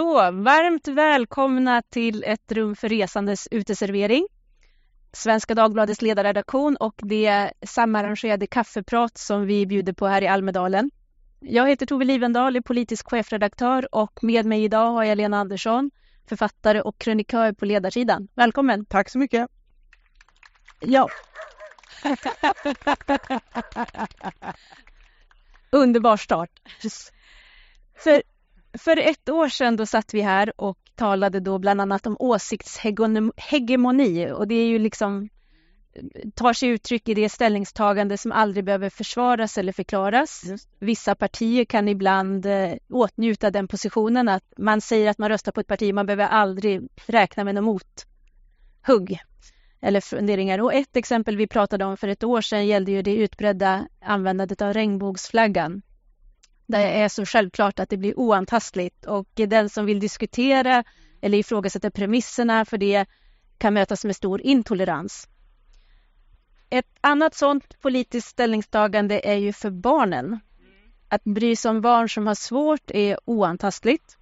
Så varmt välkomna till ett rum för resandes uteservering. Svenska Dagbladets ledarredaktion och det samarrangerade kaffeprat som vi bjuder på här i Almedalen. Jag heter Tove Livendahl, är politisk chefredaktör, och med mig idag har jag Lena Andersson, författare och krönikör på ledarsidan. Välkommen! Tack så mycket! Ja. Underbar start. För ett år sedan då satt vi här och talade då bland annat om åsiktshegemoni, och det är ju liksom, tar sig uttryck i det ställningstagande som aldrig behöver försvaras eller förklaras. Vissa partier kan ibland åtnjuta den positionen att man säger att man röstar på ett parti, man behöver aldrig räkna med något mothugg eller funderingar. Och ett exempel vi pratade om för ett år sedan gällde ju det utbredda användandet av regnbågsflaggan. Det är så självklart att det blir oantastligt, och den som vill diskutera eller ifrågasätta premisserna för det kan mötas med stor intolerans. Ett annat sådant politiskt ställningstagande är ju för barnen. Att bry sig om barn som har svårt är oantastligt.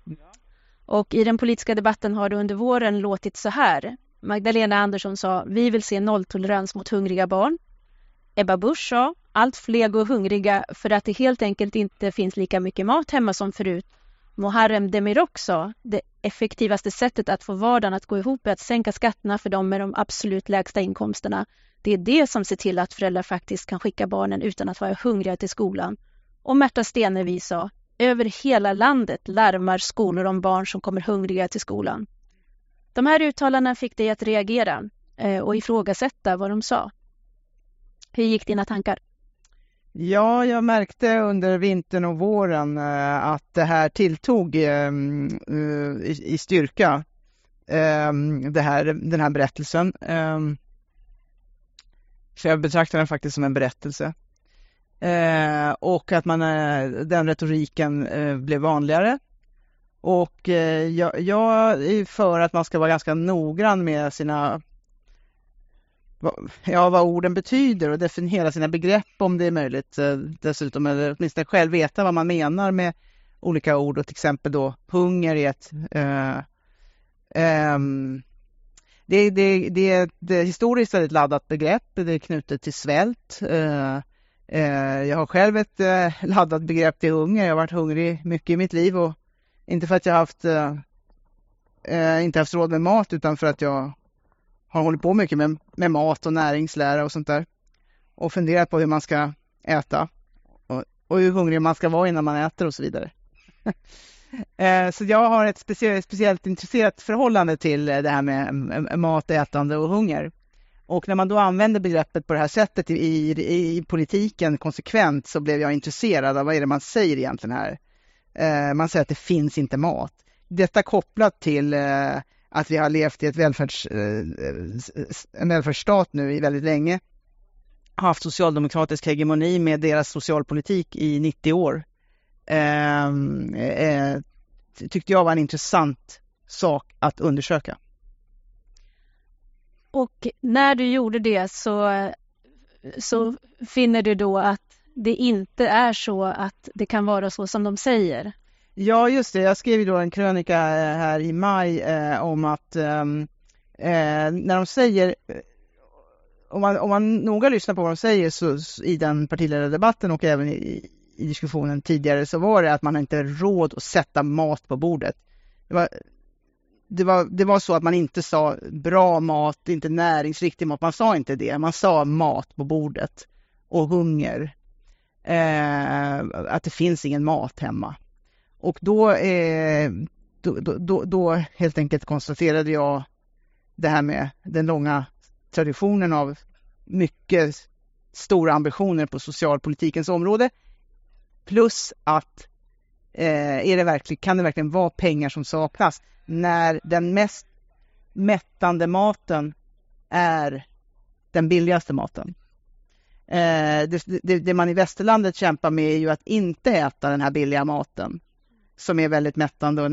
Och i den politiska debatten har det under våren låtit så här. Magdalena Andersson sa: vi vill se nolltolerans mot hungriga barn. Ebba Bush sa: allt fler går hungriga för att det helt enkelt inte finns lika mycket mat hemma som förut. Moharem Demirok sa: det effektivaste sättet att få vardagen att gå ihop är att sänka skatterna för dem med de absolut lägsta inkomsterna. Det är det som ser till att föräldrar faktiskt kan skicka barnen utan att vara hungriga till skolan. Och Märta Stenevi sa: över hela landet larmar skolor om barn som kommer hungriga till skolan. De här uttalandena fick dig att reagera och ifrågasätta vad de sa. Hur gick dina tankar? Ja, jag märkte under vintern och våren att det här tilltog i styrka, den här berättelsen. För jag betraktar den faktiskt som en berättelse. Och att den retoriken blev vanligare. Och jag är för att man ska vara ganska noggrann med sina... Ja, vad orden betyder och definiera sina begrepp om det är möjligt dessutom, eller åtminstone själv veta vad man menar med olika ord, och till exempel då hunger är ett det är historiskt väldigt laddat begrepp, det är knutet till svält. Jag har själv ett laddat begrepp till hunger, jag har varit hungrig mycket i mitt liv, och inte för att jag inte haft råd med mat, utan för att jag har hållit på mycket med mat och näringslära och sånt där. Och funderat på hur man ska äta. Och hur hungrig man ska vara innan man äter och så vidare. Så jag har ett speciellt intresserat förhållande till det här med mat, ätande och hunger. Och när man då använder begreppet på det här sättet i politiken konsekvent, så blev jag intresserad av vad är det man säger egentligen här. Man säger att det finns inte mat. Detta kopplat till... att vi har levt i en välfärdsstat nu i väldigt länge, har haft socialdemokratisk hegemoni med deras socialpolitik i 90 år. Tyckte jag var en intressant sak att undersöka. Och när du gjorde det så finner du då att det inte är så att det kan vara så som de säger. Ja, just det. Jag skrev ju då en krönika här i maj om att när de säger, om man noga lyssnar på vad de säger, så i den partiledardebatten och även i diskussionen tidigare, så var det att man inte hade råd att sätta mat på bordet. Det var så att man inte sa bra mat, inte näringsriktig mat. Man sa inte det. Man sa mat på bordet och hunger. Att det finns ingen mat hemma. Och då helt enkelt konstaterade jag det här med den långa traditionen av mycket stora ambitioner på socialpolitikens område. Plus att kan det verkligen vara pengar som saknas när den mest mättande maten är den billigaste maten. Det man i västerlandet kämpar med är ju att inte äta den här billiga maten, som är väldigt mättande och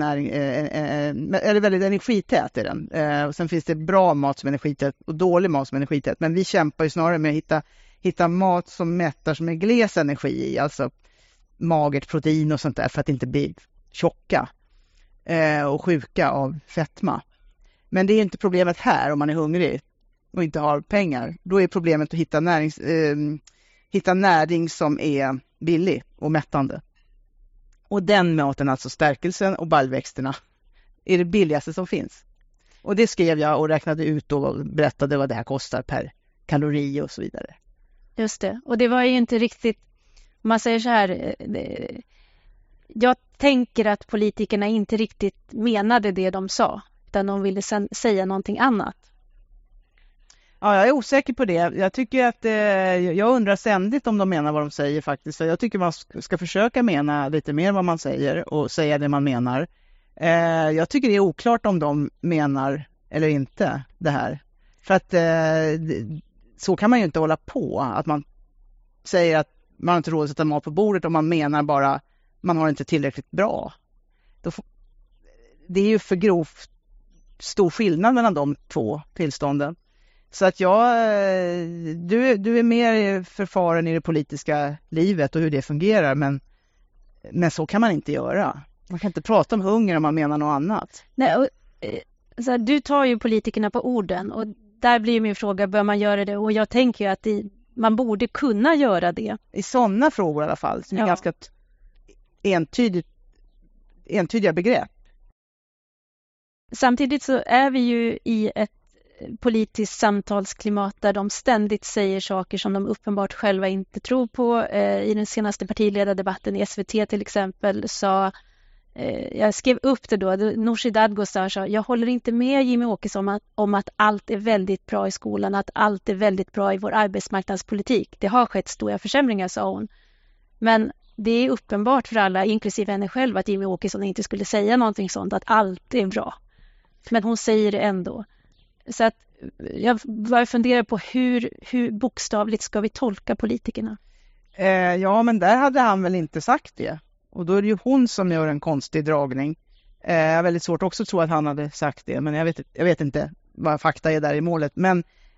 väldigt energität i den. Och sen finns det bra mat som energität och dålig mat som energität. Men vi kämpar ju snarare med att hitta mat som mättar, som är gles energi i. Alltså magert protein och sånt där, för att inte bli tjocka. och sjuka av fetma. Men det är inte problemet här om man är hungrig och inte har pengar. Då är problemet att hitta näring som är billig och mättande. Och den maten, alltså stärkelsen och baljväxterna, är det billigaste som finns. Och det skrev jag och räknade ut och berättade vad det här kostar per kalori och så vidare. Just det. Och det var ju inte riktigt, man säger så här, jag tänker att politikerna inte riktigt menade det de sa, utan de ville säga någonting annat. Ja, jag är osäker på det. Jag tycker att jag undrar ständigt om de menar vad de säger faktiskt. Jag tycker man ska försöka mena lite mer vad man säger och säga det man menar. Jag tycker det är oklart om de menar eller inte det här. För att så kan man ju inte hålla på. Att man säger att man inte har råd att sätta mat på bordet om man menar bara man har inte tillräckligt bra. Det är ju för grovt stor skillnad mellan de två tillstånden. Så att du är mer förfaren i det politiska livet och hur det fungerar, men så kan man inte göra. Man kan inte prata om hunger om man menar något annat. Nej, och, så här, du tar ju politikerna på orden och där blir min fråga, bör man göra det? Och jag tänker ju att man borde kunna göra det. I sådana frågor i alla fall, som är ganska entydiga begrepp. Samtidigt så är vi ju i ett politiskt samtalsklimat där de ständigt säger saker som de uppenbart själva inte tror på. I den senaste partiledardebatten i SVT till exempel sa, jag skrev upp det då, Norsi Dadgostar sa, jag håller inte med Jimmy Åkesson om att allt är väldigt bra i skolan, att allt är väldigt bra i vår arbetsmarknadspolitik. Det har skett stora försämringar, sa hon. Men det är uppenbart för alla, inklusive henne själv, att Jimmy Åkesson inte skulle säga någonting sånt, att allt är bra. Men hon säger det ändå. Så att jag bara funderar på hur bokstavligt ska vi tolka politikerna? Ja, men där hade han väl inte sagt det. Och då är det ju hon som gör en konstig dragning. Jag är väldigt svårt också att tro att han hade sagt det. Men jag vet inte vad fakta är där i målet.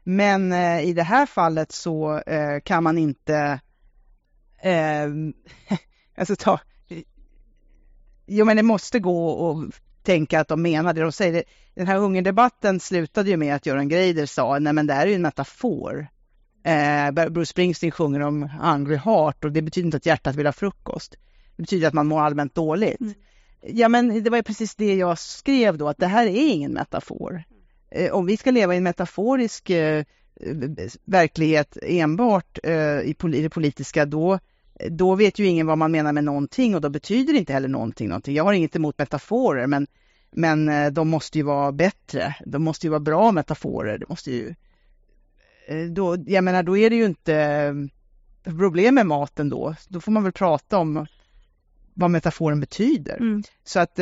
Men i det här fallet så kan man inte... Jo, men det måste gå och... tänka att de menar det de säger. Den här hungerdebatten slutade ju med att Göran Greider sa, nej men det här är ju en metafor. Bruce Springsteen sjunger om Hungry Heart och det betyder inte att hjärtat vill ha frukost. Det betyder att man mår allmänt dåligt. Mm. Ja, men det var ju precis det jag skrev då, att det här är ingen metafor. Om vi ska leva i en metaforisk verklighet enbart i det politiska, då vet ju ingen vad man menar med någonting och då betyder det inte heller någonting. Jag har inget emot metaforer, men de måste ju vara bättre. De måste ju vara bra metaforer. Då är det ju inte problem med maten då. Då får man väl prata om vad metaforen betyder. Mm. Så att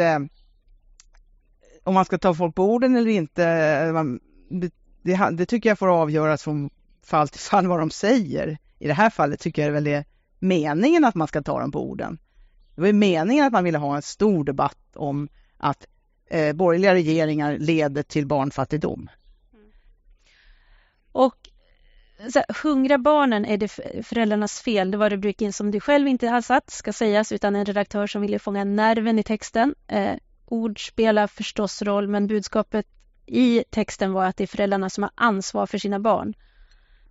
om man ska ta folk på orden eller inte, det tycker jag får avgöras från fall till fall vad de säger. I det här fallet tycker jag väl det meningen att man ska ta dem på orden. Det var meningen att man ville ha en stor debatt om att borgerliga regeringar leder till barnfattigdom. Mm. Och så här, hungra barnen är det föräldrarnas fel. Det var rubriken som du själv inte har satt, ska sägas, utan en redaktör som ville fånga nerven i texten. Ord spelar förstås roll, men budskapet i texten var att det är föräldrarna som har ansvar för sina barn.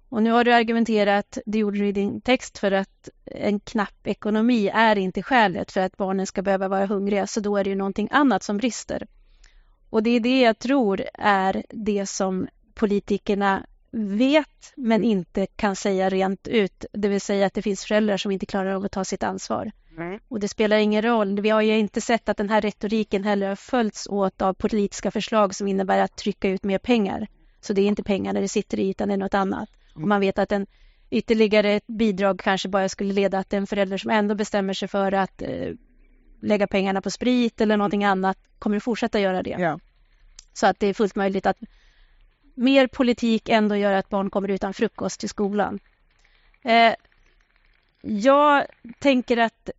Och nu har du argumenterat, det gjorde du i din text, för att en knapp ekonomi är inte skälet för att barnen ska behöva vara hungriga. Så då är det ju någonting annat som brister. Och det är det jag tror är det som politikerna vet men inte kan säga rent ut. Det vill säga att det finns föräldrar som inte klarar av att ta sitt ansvar. Mm. Och det spelar ingen roll. Vi har ju inte sett att den här retoriken heller har följts åt av politiska förslag som innebär att trycka ut mer pengar. Så det är inte pengarna det sitter i utan det är något annat. Och man vet att en ytterligare bidrag kanske bara skulle leda att en förälder som ändå bestämmer sig för att lägga pengarna på sprit eller någonting annat kommer att fortsätta göra det. Ja. Så att det är fullt möjligt att mer politik ändå gör att barn kommer utan frukost till skolan. Jag tänker att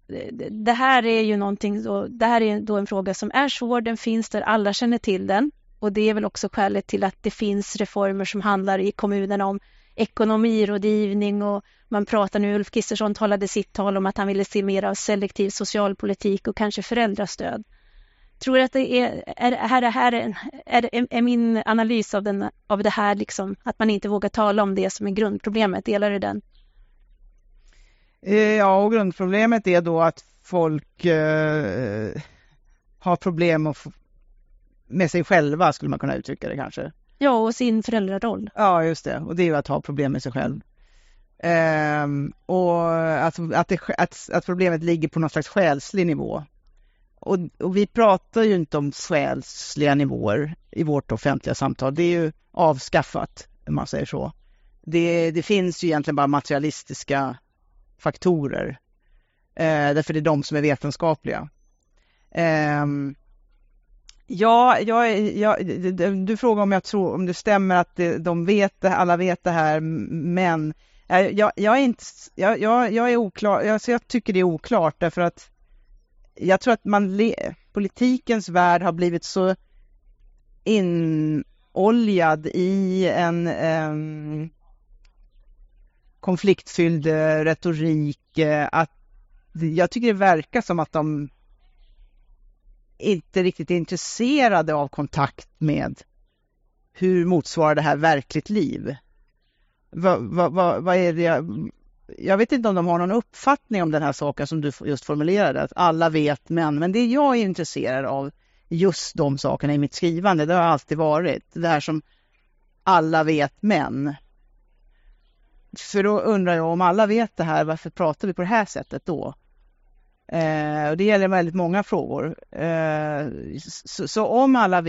det här är ju någonting, det här är då en fråga som är svår, den finns där, alla känner till den. Och det är väl också skälet till att det finns reformer som handlar i kommunerna om ekonomirådgivning och man pratar nu, Ulf Kristersson talade sitt tal om att han ville se mer av selektiv socialpolitik och kanske föräldrastöd. tror att det är min analys av det här, liksom, att man inte vågar tala om det som är grundproblemet. Delar du den? Ja, och grundproblemet är då att folk har problem med sig själva, skulle man kunna uttrycka det kanske. Ja, och sin föräldraroll. Ja, just det. Och det är ju att ha problem med sig själv. Och att problemet ligger på någon slags själslig nivå. Och vi pratar ju inte om själsliga nivåer i vårt offentliga samtal. Det är ju avskaffat, om man säger så. Det finns ju egentligen bara materialistiska faktorer. Därför det är de som är vetenskapliga. Du frågar om jag tror, om det stämmer att de vet det, alla vet det här, men jag tycker det är oklart, därför att jag tror att politikens värld har blivit så inoljad i en konfliktfylld retorik att jag tycker det verkar som att de inte riktigt är intresserade av kontakt med hur motsvarar det här verkligt liv. Vad är det? Jag vet inte om de har någon uppfattning om den här saken som du just formulerade, att alla vet, men det jag är intresserad av, just de sakerna i mitt skrivande, det har alltid varit det här som alla vet, men för då undrar jag, om alla vet det här, varför pratar vi på det här sättet då? Och det gäller väldigt många frågor. Så om alla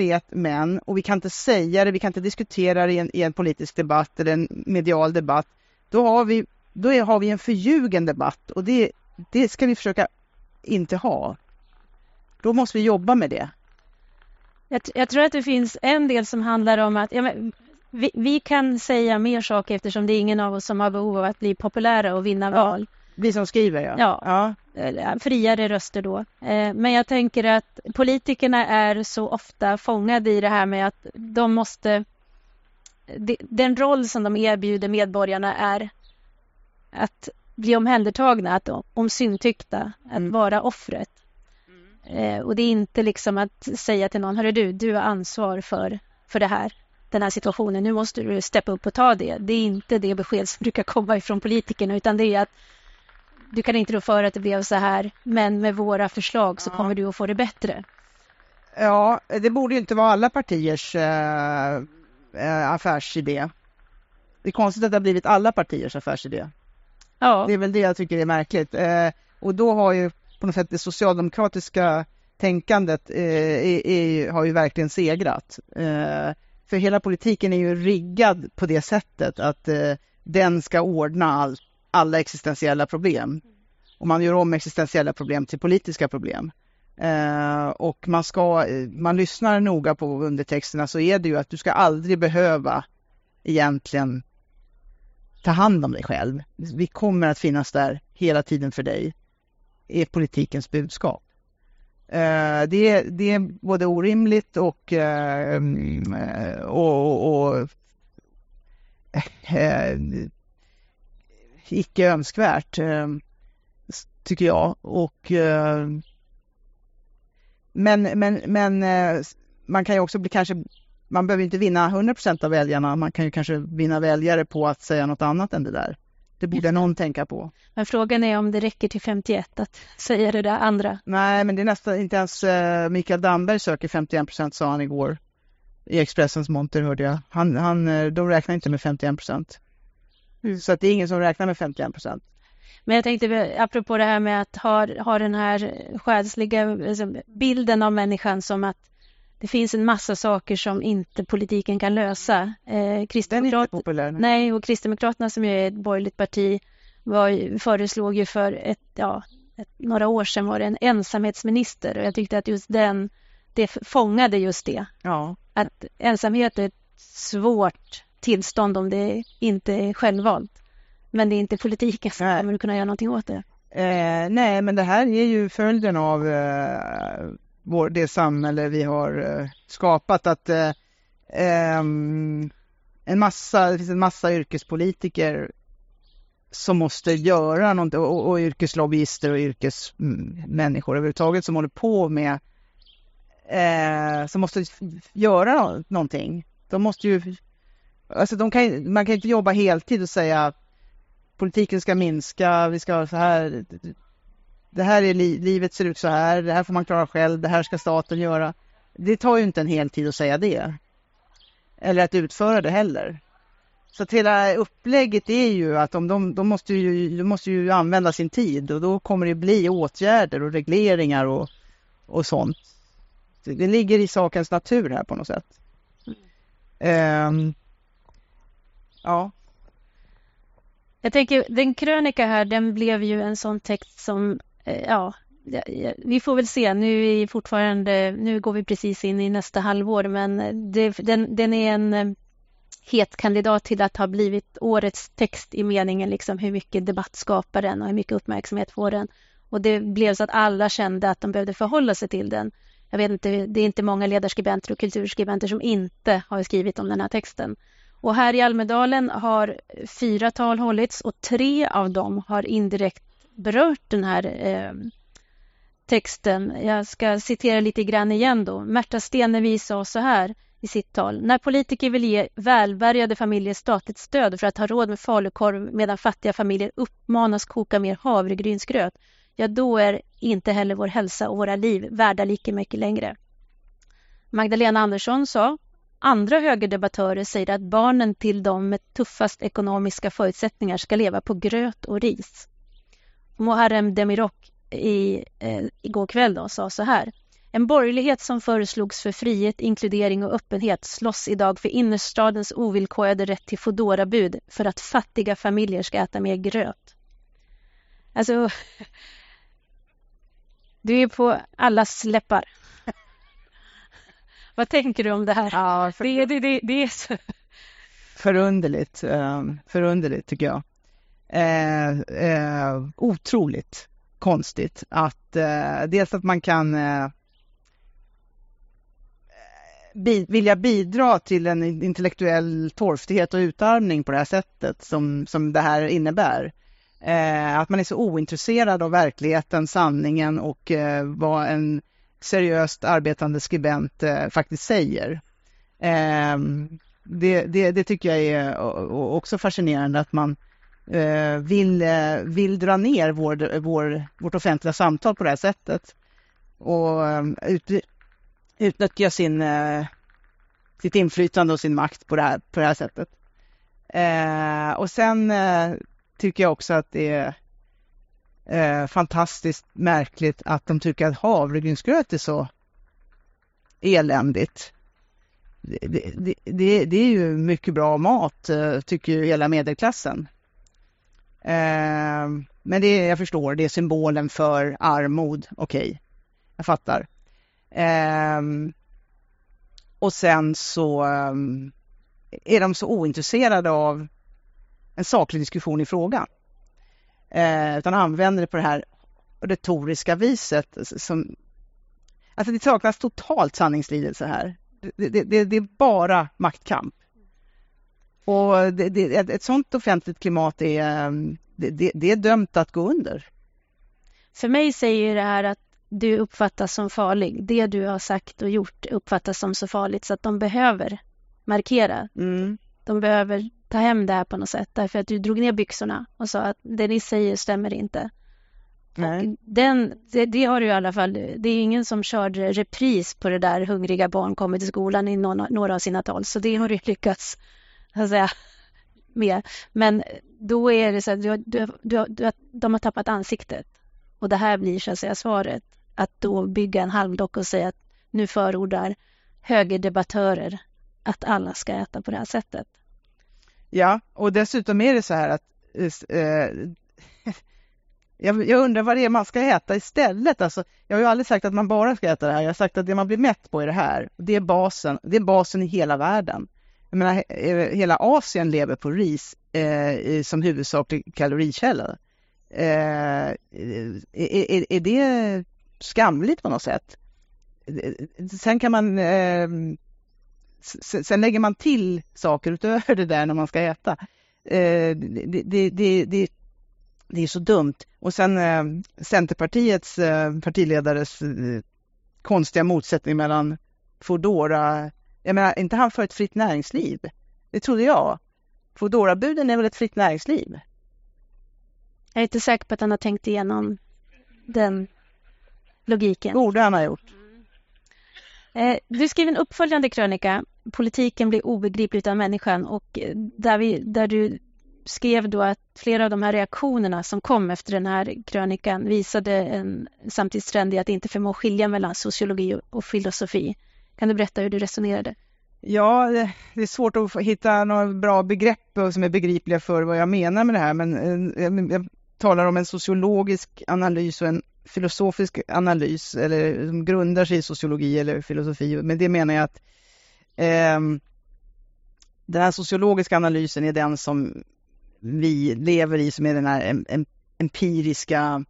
vet men, och vi kan inte säga det, vi kan inte diskutera det i en politisk debatt eller en medial debatt, då har vi en förljugen debatt, och det ska vi försöka inte ha. Då måste vi jobba med det. Jag tror att det finns en del som handlar om att vi kan säga mer saker eftersom det är ingen av oss som har behov av att bli populära och vinna val. Vi som skriver, ja. Friare röster då. Men jag tänker att politikerna är så ofta fångade i det här med att de måste... Den roll som de erbjuder medborgarna är att bli omhändertagna, att omsyntyckta, att vara offret. Och det är inte liksom att säga till någon, hörru du har ansvar för det här. Den här situationen, nu måste du steppa upp och ta det. Det är inte det besked som brukar komma ifrån politikerna, utan det är att du kan inte rå för att det blev så här, men med våra förslag så kommer du att få det bättre. Ja, det borde ju inte vara alla partiers affärsidé. Det är konstigt att det har blivit alla partiers affärsidé. Ja. Det är väl det jag tycker är märkligt. Och då har ju på något sätt det socialdemokratiska tänkandet har ju verkligen segrat. För hela politiken är ju riggad på det sättet att den ska ordna alla existentiella problem. Och man gör om existentiella problem till politiska problem. Och man lyssnar noga på undertexterna, så är det ju att du ska aldrig behöva egentligen ta hand om dig själv. Vi kommer att finnas där hela tiden för dig, är politikens budskap. Det är både orimligt och icke önskvärt, tycker jag. Men man kan ju också man behöver inte vinna 100% av väljarna. Man kan ju kanske vinna väljare på att säga något annat än det där. Det borde någon tänka på. Men frågan är om det räcker till 51 att säga det där andra. Nej, men det är nästan inte ens Mikael Damberg söker 51%, sa han igår. I Expressens monter hörde jag. De räknar inte med 51%. Så att det är ingen som räknar med 51%. Men jag tänkte, apropå det här med att ha den här själsliga bilden av människan som att det finns en massa saker som inte politiken kan lösa. Den är inte populär. Nej, och Kristdemokraterna, som ju är ett borgerligt parti, föreslog ju för några år sedan var det en ensamhetsminister. Och jag tyckte att just det fångade just det. Ja. Att ensamhet är ett svårt tillstånd om det inte är självvalt. Men det är inte politiken som kommer att kunna göra någonting åt det. Nej, men det här är ju följden av... det samhälle vi har skapat, att det finns en massa yrkespolitiker som måste göra något, och yrkeslobbyister och yrkesmänniskor överhuvudtaget som håller på med som måste göra någonting. De måste ju, alltså man kan inte jobba heltid och säga politiken ska minska, vi ska ha så här, det här är livet ser ut så här, det här får man klara själv, det här ska staten göra. Det tar ju inte en hel tid att säga det. Eller att utföra det heller. Så att hela upplägget är ju att de måste ju använda sin tid, och då kommer det bli åtgärder och regleringar och sånt. Det ligger i sakens natur här på något sätt. Ja. Jag tänker, den krönika här, den blev ju en sån text som, ja, vi får väl se. Nu går vi precis in i nästa halvår, men den är en het kandidat till att ha blivit årets text i meningen liksom hur mycket debatt skapar den och hur mycket uppmärksamhet får den. Och det blev så att alla kände att de behövde förhålla sig till den. Jag vet inte, det är inte många ledarskribenter och kulturskribenter som inte har skrivit om den här texten. Och här i Almedalen har 4 tal hållits, och 3 av dem har indirekt berört den här texten. Jag ska citera lite grann igen då. Märta Stenevi sa så här i sitt tal: när politiker vill ge välbärgade familjer statligt stöd för att ha råd med falukorv medan fattiga familjer uppmanas koka mer havregrynsgröt, ja då är inte heller vår hälsa och våra liv värda lika mycket längre. Magdalena Andersson sa: andra högerdebattörer säger att barnen till de med tuffast ekonomiska förutsättningar ska leva på gröt och ris. Moharem Demirok igår kväll då sa så här: en borgerlighet som föreslogs för frihet, inkludering och öppenhet slåss idag för innerstadens ovillkorade rätt till fodorabud för att fattiga familjer ska äta mer gröt. Alltså, du är på allas läppar. Vad tänker du om det här? Ja, det är så förunderligt tycker jag. Otroligt konstigt att dels att man kan vilja bidra till en intellektuell torftighet och utarmning på det här sättet som det här innebär. Att man är så ointresserad av verkligheten, sanningen och vad en seriöst arbetande skribent faktiskt säger. Det tycker jag är också fascinerande, att man vill dra ner vårt offentliga samtal på det här sättet och utnyttja sitt inflytande och sin makt på det här sättet. Och sen tycker jag också att det är fantastiskt märkligt att de tycker att havregrynsgröt är så eländigt. Det är ju mycket bra mat, tycker ju hela medelklassen. Men jag förstår, det är symbolen för armod. Okej, jag fattar. Och sen så är de så ointresserade av en saklig diskussion i frågan. Utan använder det på det här retoriska viset. Alltså det saknas totalt sanningslidelse här. Det är bara maktkamp. Och ett sånt offentligt klimat är dömt att gå under. För mig säger det här att du uppfattas som farlig. Det du har sagt och gjort uppfattas som så farligt så att de behöver markera. Mm. De behöver ta hem det här på något sätt. Därför att du drog ner byxorna och sa att det ni säger stämmer inte. Nej. Det har du i alla fall. Det är ingen som körde repris på det där hungriga barn kommer till skolan i några av sina tal. Så det har du lyckats säga med. Men då är det så att de har tappat ansiktet. Och det här blir så att säga svaret. Att då bygga en halmdock och säga att nu förordar högerdebattörer att alla ska äta på det här sättet. Ja, och dessutom är det så här att jag undrar vad det är man ska äta istället. Alltså, jag har ju aldrig sagt att man bara ska äta det här. Jag har sagt att det man blir mätt på är det här. Det är basen i hela världen. Jag menar, hela Asien lever på ris som huvudsaklig kalorikälla. Är det skamligt på något sätt? Sen kan man... Sen lägger man till saker utöver det där när man ska äta. Det är Det är så dumt. Och sen Centerpartiets partiledares konstiga motsättning mellan Foodora. Jag menar, inte han för ett fritt näringsliv? Det trodde jag. Foodora-buden är väl ett fritt näringsliv? Jag är inte säker på att han har tänkt igenom den logiken. Borde han ha gjort. Du skriver en uppföljande krönika, Politiken blir obegriplig utan människan, och där du skrev då att flera av de här reaktionerna som kom efter den här krönikan visade en samtidstrend i att inte förmå skilja mellan sociologi och filosofi. Kan du berätta hur du resonerade? Ja, det är svårt att hitta några bra begrepp som är begripliga för vad jag menar med det här, men jag talar om en sociologisk analys och en filosofisk analys, eller som grundar sig i sociologi eller filosofi. Men det menar jag att den här sociologiska analysen är den som vi lever i, som är den här empiriska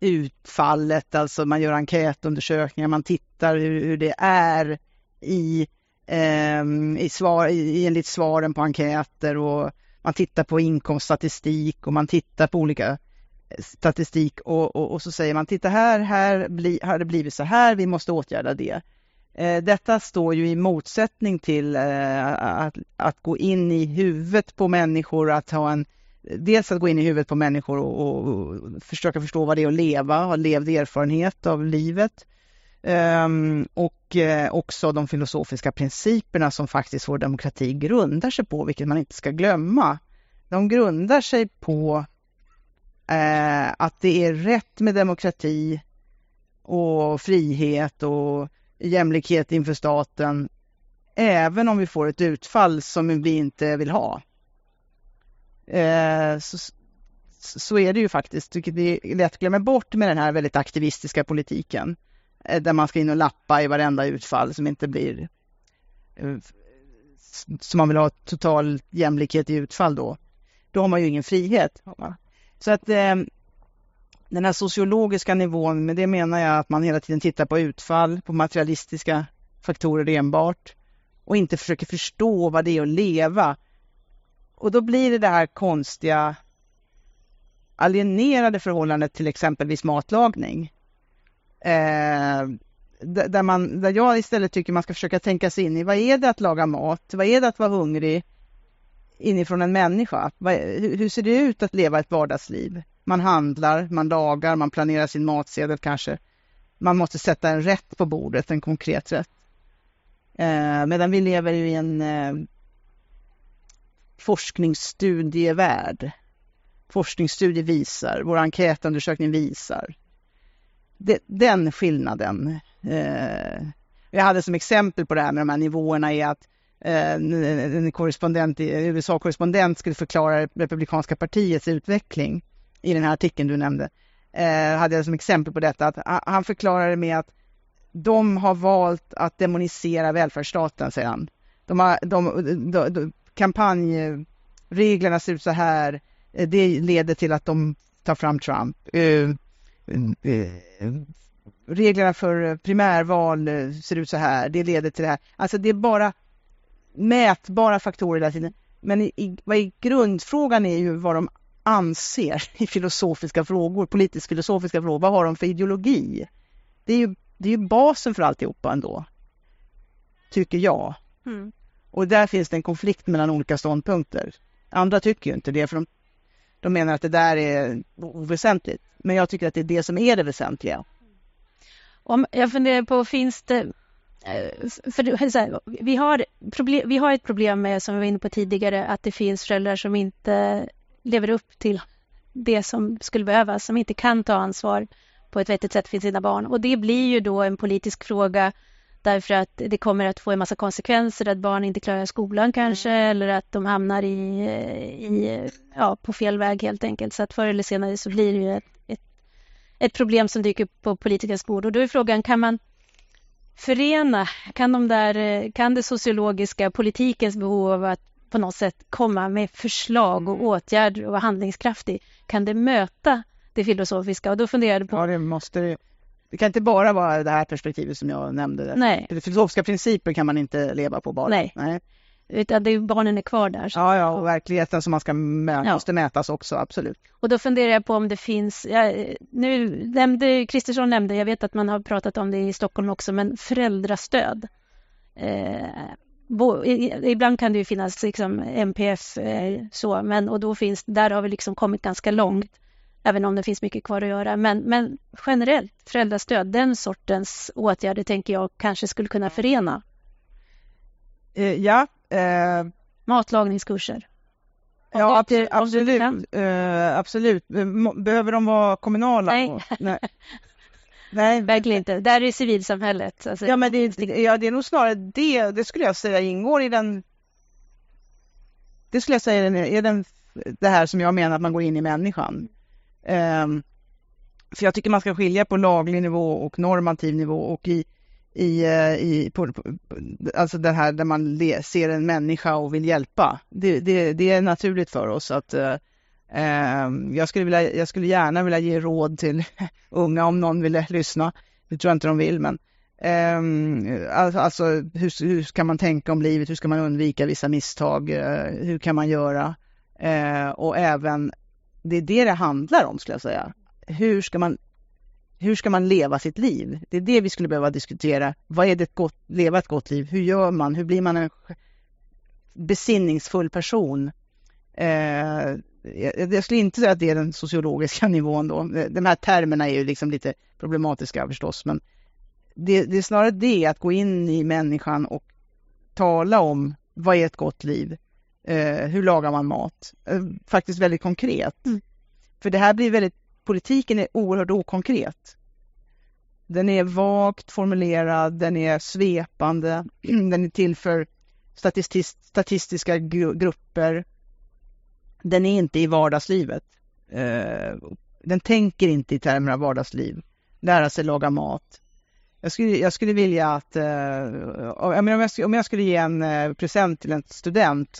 utfallet. Alltså man gör enkätundersökningar, man tittar hur det är enligt svaren på enkäter, och man tittar på inkomststatistik och man tittar på olika statistik och så säger man, titta här har det blivit så här, vi måste åtgärda det. Detta står ju i motsättning till att gå in i huvudet på människor, att ha dels att gå in i huvudet på människor och försöka förstå vad det är att leva, ha levd erfarenhet av livet, och också de filosofiska principerna som faktiskt vår demokrati grundar sig på, vilket man inte ska glömma. De grundar sig på att det är rätt med demokrati och frihet och jämlikhet inför staten, även om vi får ett utfall som vi inte vill ha. Så är det ju faktiskt, vilket vi lätt glömmer bort med den här väldigt aktivistiska politiken, där man ska in och lappa i varenda utfall som inte blir, som man vill ha total jämlikhet i utfall, då har man ju ingen frihet. Så att den här sociologiska nivån, med det menar jag att man hela tiden tittar på utfall, på materialistiska faktorer enbart, och inte försöker förstå vad det är att leva. Och då blir det här konstiga alienerade förhållandet till exempelvis matlagning. Där jag istället tycker man ska försöka tänka sig in i, vad är det att laga mat? Vad är det att vara hungrig inifrån en människa? Hur ser det ut att leva ett vardagsliv? Man handlar, man lagar, man planerar sin matsedel kanske. Man måste sätta en rätt på bordet, en konkret rätt. Medan vi lever ju i en forskningsstudievärld. Forskningsstudier visar, vår enkätundersökning visar. Den skillnaden. Jag hade som exempel på det här med de här nivåerna är att en USA-korrespondent skulle förklara Republikanska partiets utveckling i den här artikeln du nämnde. Hade jag som exempel på detta att han förklarade med att de har valt att demonisera välfärdsstaten, säger han. Kampanjreglerna ser ut så här, det leder till att de tar fram Trump. Reglerna för primärval ser ut så här, det leder till det här. Alltså det är bara mätbara faktorer hela tiden. Men i grundfrågan är ju vad de anser i filosofiska frågor, politisk-filosofiska frågor. Vad har de för ideologi? Det är ju basen för alltihopa ändå, tycker jag. Mm. Och där finns det en konflikt mellan olika ståndpunkter. Andra tycker ju inte det, för de menar att det där är oväsentligt. Men jag tycker att det är det som är det väsentliga. Jag funderar på, finns det... För så här, vi har ett problem med, som vi var inne på tidigare, att det finns föräldrar som inte lever upp till det som skulle behövas, som inte kan ta ansvar på ett vettigt sätt för sina barn. Och det blir ju då en politisk fråga, därför att det kommer att få en massa konsekvenser, att barn inte klarar skolan kanske, eller att de hamnar på fel väg helt enkelt. Så att förr eller senare så blir det ju ett problem som dyker upp på politikens bord. Och då är frågan, kan man förena, kan det sociologiska, politikens behov av att på något sätt komma med förslag och åtgärder och vara handlingskraftig, kan det möta det filosofiska? Och då funderar du på... Ja, det kan inte bara vara det här perspektivet som jag nämnde. Nej. Filosofiska principer kan man inte leva på bara. Nej. Utan det är barnen är kvar där. Så. Ja, och verkligheten som man ska måste mätas också, absolut. Och då funderar jag på om det finns, Kristersson nämnde, jag vet att man har pratat om det i Stockholm också, men föräldrastöd. Ibland kan det ju finnas liksom MPF så, men och då finns, där har vi liksom kommit ganska långt, även om det finns mycket kvar att göra, men generellt föräldrastöd, den sortens åtgärder tänker jag kanske skulle kunna förena. Matlagningskurser. Ja, absolut. Absolut. Behöver de vara kommunala? Nej. Nej, verkligen inte. Där är civilsamhället. Alltså. Ja, men det är nog snarare det. Det skulle jag säga ingår i den... Det skulle jag säga är den, det här som jag menar att man går in i människan. För jag tycker man ska skilja på laglig nivå och normativ nivå och alltså det här där man ser en människa och vill hjälpa. Det är naturligt för oss att... Jag skulle gärna vilja ge råd till unga om någon ville lyssna. Det tror jag inte de vill, men alltså hur kan man tänka om livet? Hur ska man undvika vissa misstag? Hur kan man göra? Och även det är det handlar om, skulle jag säga. Hur ska man leva sitt liv? Det är det vi skulle behöva diskutera. Vad är det leva ett gott liv? Hur gör man? Hur blir man en besinningsfull person? Jag skulle inte säga att det är den sociologiska nivån då. De här termerna är ju liksom lite problematiska förstås, men det är snarare det att gå in i människan och tala om vad är ett gott liv, hur lagar man mat, faktiskt väldigt konkret. För det här blir väldigt, politiken är oerhört okonkret. Den är vagt formulerad, den är svepande, den är till för statistiska grupper. Den är inte i vardagslivet. Den tänker inte i termer av vardagsliv. Lära sig laga mat. Jag skulle vilja att... Om jag skulle ge en present till en student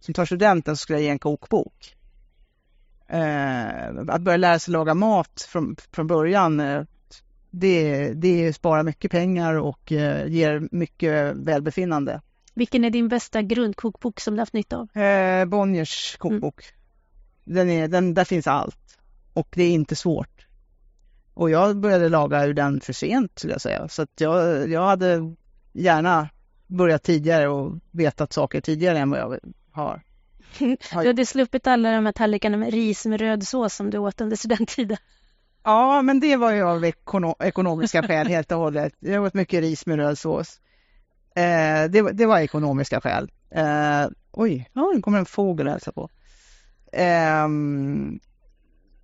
som tar studenten, så skulle jag ge en kokbok. Att börja lära sig laga mat från början, det sparar mycket pengar och ger mycket välbefinnande. Vilken är din bästa grundkokbok som du har haft nytta av? Bonniers kokbok. Där finns allt. Och det är inte svårt. Och jag började laga ur den för sent, skulle jag säga. Så att jag hade gärna börjat tidigare och vetat saker tidigare än vad jag har. Du hade sluppit alla de här tallrikarna med ris med röd sås som du åt under studenttiden. Ja, men det var ju av ekonomiska skäl helt och hållet. Jag åt mycket ris med röd sås. Det var ekonomiska skäl. Oj, nu kommer en fågel hälsa på.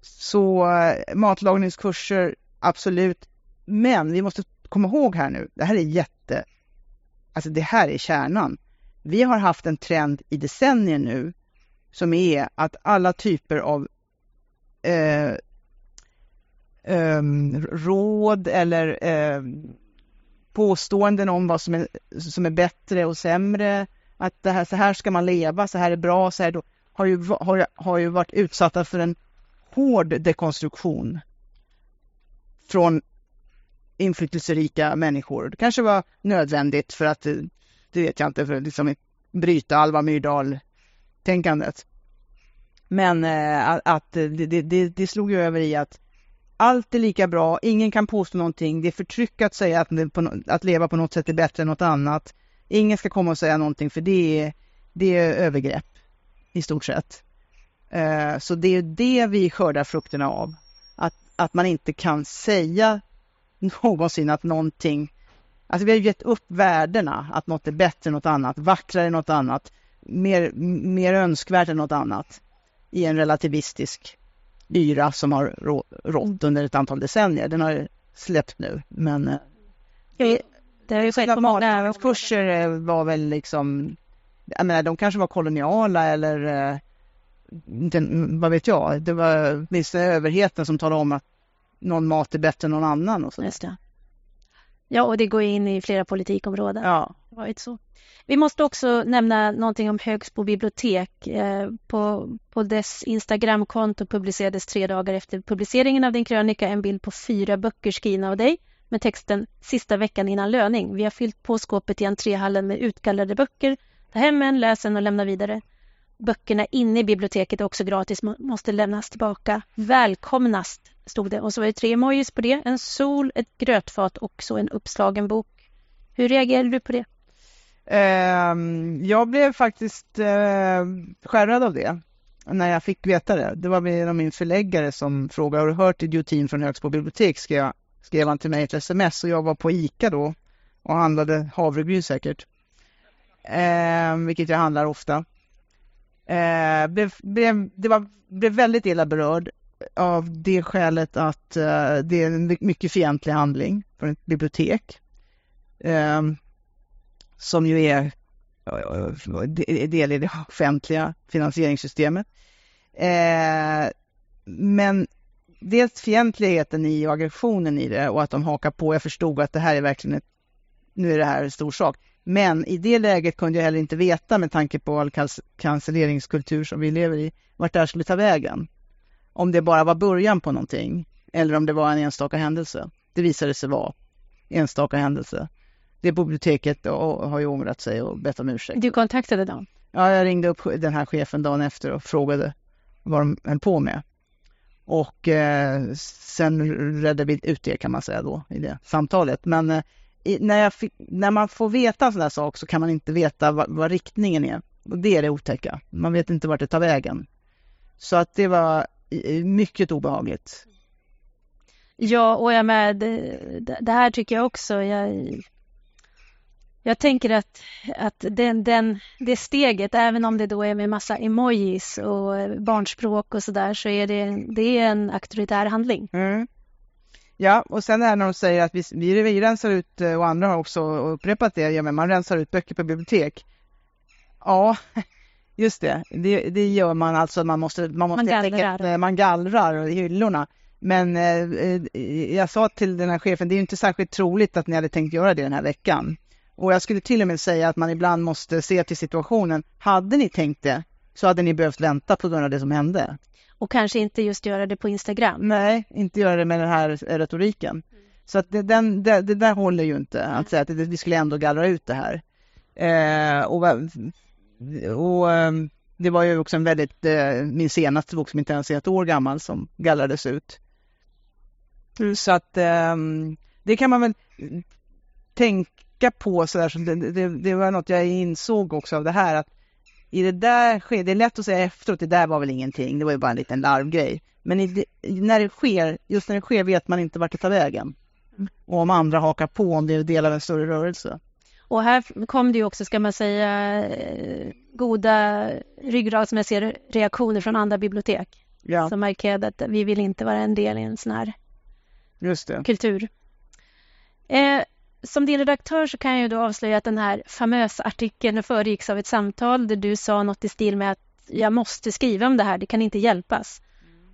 Så matlagningskurser, absolut. Men vi måste komma ihåg här nu. Det här är det här är kärnan. Vi har haft en trend i decennier nu som är att alla typer av råd eller... påståenden om vad som är bättre och sämre, att det här, så här ska man leva, så här är bra, så här då, har ju varit utsatta för en hård dekonstruktion från inflytelserika människor. Det kanske var nödvändigt för att, det vet jag inte, för att liksom bryta Alva Myrdal-tänkandet. Men att det slog ju över i att allt är lika bra, ingen kan påstå någonting. Det är förtryck att säga att leva på något sätt är bättre än något annat. Ingen ska komma och säga någonting, för det är övergrepp i stort sett. Så det är det vi skördar frukterna av. Att man inte kan säga någonsin att någonting... Alltså vi har gett upp värdena, att något är bättre än något annat, vackrare än något annat, mer önskvärt än något annat i en relativistisk... yra som har rått under ett antal decennier. Den har släppt nu, men det har ju skett på många kurser var väl liksom, jag menar, de kanske var koloniala eller vad vet jag. Det var minst överheten som talade om att någon mat är bättre än någon annan och så. Just det. Ja, och det går in i flera politikområden. Ja. Det var inte så. Vi måste också nämna någonting om Högsbo bibliotek. På dess Instagramkonto publicerades 3 dagar efter publiceringen av din krönika en bild på 4 böcker skrivna av dig med texten "Sista veckan innan löning. Vi har fyllt på skåpet i entréhallen med utgallrade böcker Ta hem en, läs en och lämna vidare. Böckerna inne i biblioteket är också gratis, måste lämnas tillbaka. Välkomnas, stod det. Och så var det 3 emojis på det. En sol, ett grötfat och så en uppslagen bok. Hur reagerade du på det? Jag blev faktiskt skärrad av det när jag fick veta det. Det var en av min förläggare som frågade, har du hört idiotin från Högsbo bibliotek? Skrev han till mig ett sms, och jag var på Ica då och handlade havregryn säkert. Vilket jag handlar ofta. Blev väldigt illa berörd av det skälet att det är en mycket fientlig handling för ett bibliotek. Som ju är del i det offentliga finansieringssystemet. Men dels fientligheten i och aggressionen i det, och att de hakar på. Jag förstod att det här är verkligen nu är det här en stor sak. Men i det läget kunde jag heller inte veta, med tanke på all cancelleringskultur som vi lever i, vart det här skulle ta vägen. Om det bara var början på någonting, eller om det var en enstaka händelse. Det visade sig vara enstaka händelse. Det biblioteket har ju ångrat sig och bett om ursäkt. Du kontaktade dem? Ja, jag ringde upp den här chefen dagen efter och frågade vad de höll på med. Och sen räddade vi ut det, kan man säga då, i det samtalet. Men när man får veta en sån här sak så kan man inte veta vad riktningen är. Och det är det otäcka. Man vet inte vart det tar vägen. Så att det var mycket obehagligt. Ja, och jag med. Det här tycker jag också. Jag tänker att det steget, även om det då är med massa emojis och barnspråk och sådär, så är det är en auktoritär handling. Mm. Ja, och sen är när de säger att vi rensar ut, och andra har också upprepat det, ja, men man rensar ut böcker på bibliotek. Ja, just det. Det gör man, alltså man gallrar i hyllorna. Men jag sa till den här chefen, det är ju inte särskilt troligt att ni hade tänkt göra det den här veckan. Och jag skulle till och med säga att man ibland måste se till situationen. Hade ni tänkt det så hade ni behövt vänta på grund av det som hände. Och kanske inte just göra det på Instagram. Nej, inte göra det med den här retoriken. Mm. Så att det där håller ju inte. Att säga att vi skulle ändå gallra ut det här. Det var ju också en väldigt... min senaste bok som inte ens är ett år gammal som gallrades ut. Mm. Så att det kan man väl tänka på sådär. Så det var något jag insåg också av det här, att i det där sker, det är lätt att säga efteråt, det där var väl ingenting, det var ju bara en liten larvgrej. Men när det sker vet man inte vart det tar vägen. Och om andra hakar på, om det är del av en större rörelse. Och här kom det ju också, ska man säga, goda ryggradsmässiga reaktioner från andra bibliotek. Ja. Som markerade att vi vill inte vara en del i en sån här kultur. Som din redaktör så kan jag ju då avslöja att den här famösa artikeln föregicks av ett samtal där du sa något i stil med att jag måste skriva om det här, det kan inte hjälpas.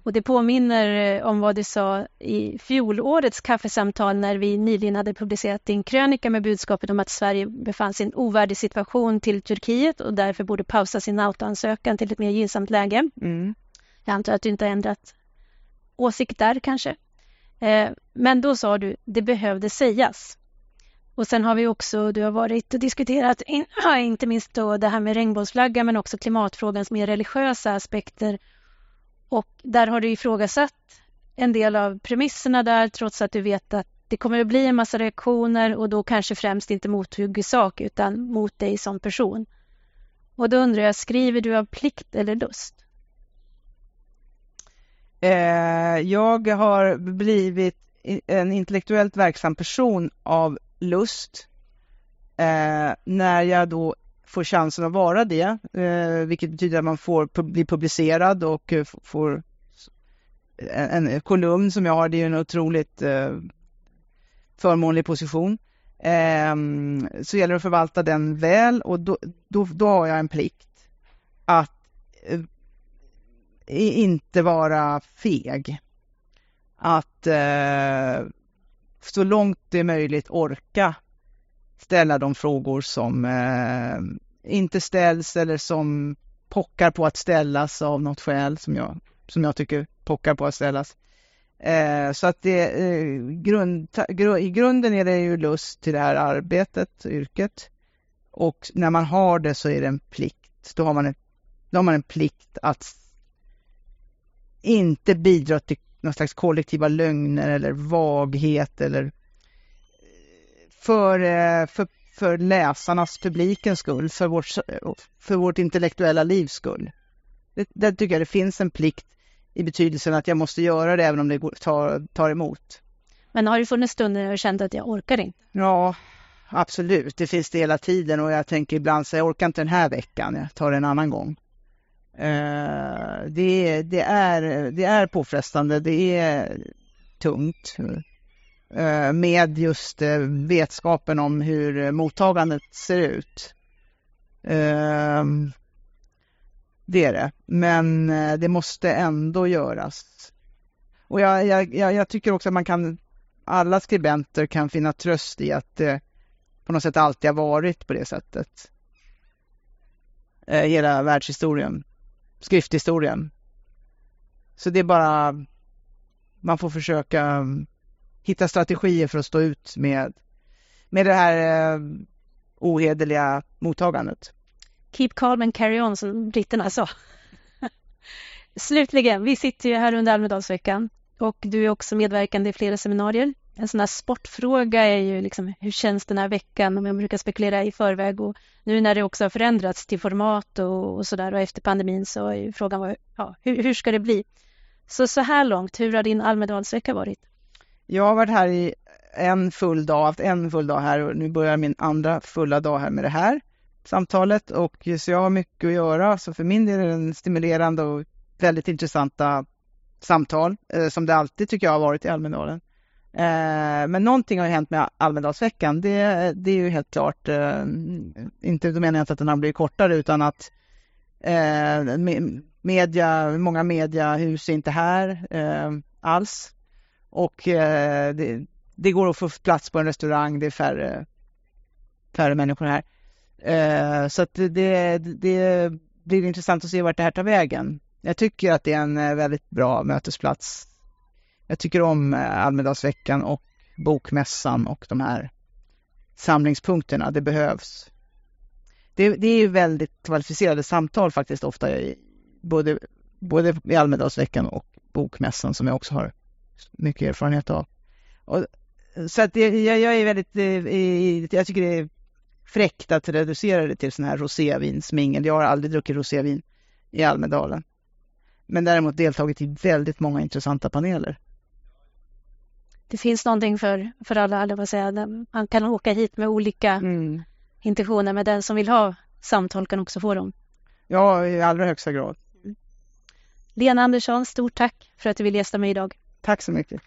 Och det påminner om vad du sa i fjolårets kaffesamtal när vi nyligen hade publicerat din krönika med budskapet om att Sverige befann sig i en ovärdig situation till Turkiet och därför borde pausa sin NATO-ansökan till ett mer gynnsamt läge. Mm. Jag antar att du inte har ändrat åsikt där kanske. Men då sa du, det behövde sägas. Och sen har vi också, du har varit och diskuterat, inte minst då det här med regnbågsflaggan, men också klimatfrågans mer religiösa aspekter. Och där har du ifrågasatt en del av premisserna där, trots att du vet att det kommer att bli en massa reaktioner, och då kanske främst inte mothugg i sak utan mot dig som person. Och då undrar jag, skriver du av plikt eller lust? Jag har blivit en intellektuellt verksam person av lust när jag då får chansen att vara det, vilket betyder att man får bli publicerad och får en kolumn som jag har. Det är ju en otroligt förmånlig position, så gäller det att förvalta den väl, och då har jag en plikt att inte vara feg, att så långt det är möjligt orka ställa de frågor som inte ställs, eller som pockar på att ställas av något skäl som jag tycker pockar på att ställas. Så att det, i grunden är det ju lust till det här arbetet, yrket. Och när man har det så är det en plikt. Då har man en plikt att inte bidra till någon slags kollektiva lögner eller vaghet eller för läsarnas, publikens skull, för vårt intellektuella livs skull. Där tycker jag det finns en plikt i betydelsen att jag måste göra det även om det tar emot. Men har du funnits stunder när du känt att jag orkar inte? Ja, absolut. Det finns det hela tiden, och jag tänker ibland så jag orkar inte den här veckan, jag tar det en annan gång. Det är påfrestande, det är tungt. Med just vetskapen om hur mottagandet ser ut. Det är det. Men det måste ändå göras. Och jag tycker också att alla skribenter kan finna tröst i att det på något sätt alltid har varit på det sättet. Hela världshistorien. Skrifthistorien. Så det är bara, man får försöka hitta strategier för att stå ut med det här ohederliga mottagandet. Keep calm and carry on, som britterna sa. Slutligen, vi sitter ju här under Almedalsveckan och du är också medverkande i flera seminarier. En sån här sportfråga är ju liksom, hur känns den här veckan? Om jag brukar spekulera i förväg, och nu när det också har förändrats till format och sådär, och efter pandemin så är frågan hur ska det bli? Så här långt, hur har din Almedalsvecka varit? Jag har varit här i en full dag här, och nu börjar min andra fulla dag här med det här samtalet, och så jag har mycket att göra. Så för min del är det en stimulerande och väldigt intressanta samtal, som det alltid tycker jag har varit i Almedalen. Men någonting har hänt med Almedalsveckan, det är ju helt klart, inte då menar jag inte att den har blivit kortare, utan att många mediehus är inte här alls. Och det går att få plats på en restaurang. Det är färre människor här. Så att det blir intressant att se vart det här tar vägen. Jag tycker att det är en väldigt bra mötesplats. Jag tycker om Almedalsveckan och bokmässan och de här samlingspunkterna. Det behövs. Det är ju väldigt kvalificerade samtal faktiskt ofta. Både i Almedalsveckan och bokmässan, som jag också har mycket erfarenhet av. Och så att jag är väldigt, jag tycker det är fräckt att reducera det till sån här rosévinsmingel. Jag har aldrig druckit rosévin i Almedalen, men däremot deltagit i väldigt många intressanta paneler. Det finns någonting för alla, vad säga, man kan åka hit med olika intentioner, men den som vill ha samtal kan också få dem. Ja, i allra högsta grad. Lena Andersson, stort tack för att du vill gästa mig idag. Tack så mycket.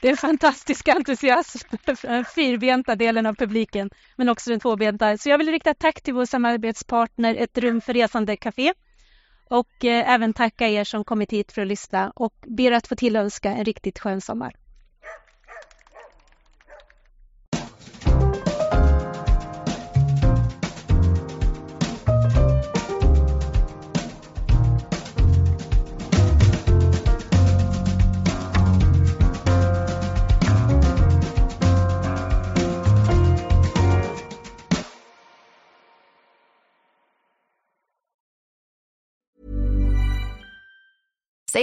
Det är en fantastisk entusiasm för den fyrbenta delen av publiken, men också den tvåbenta. Så jag vill rikta tack till vår samarbetspartner Ett rum för resande café, och även tacka er som kommit hit för att lyssna, och ber att få tillönska en riktigt skön sommar. Say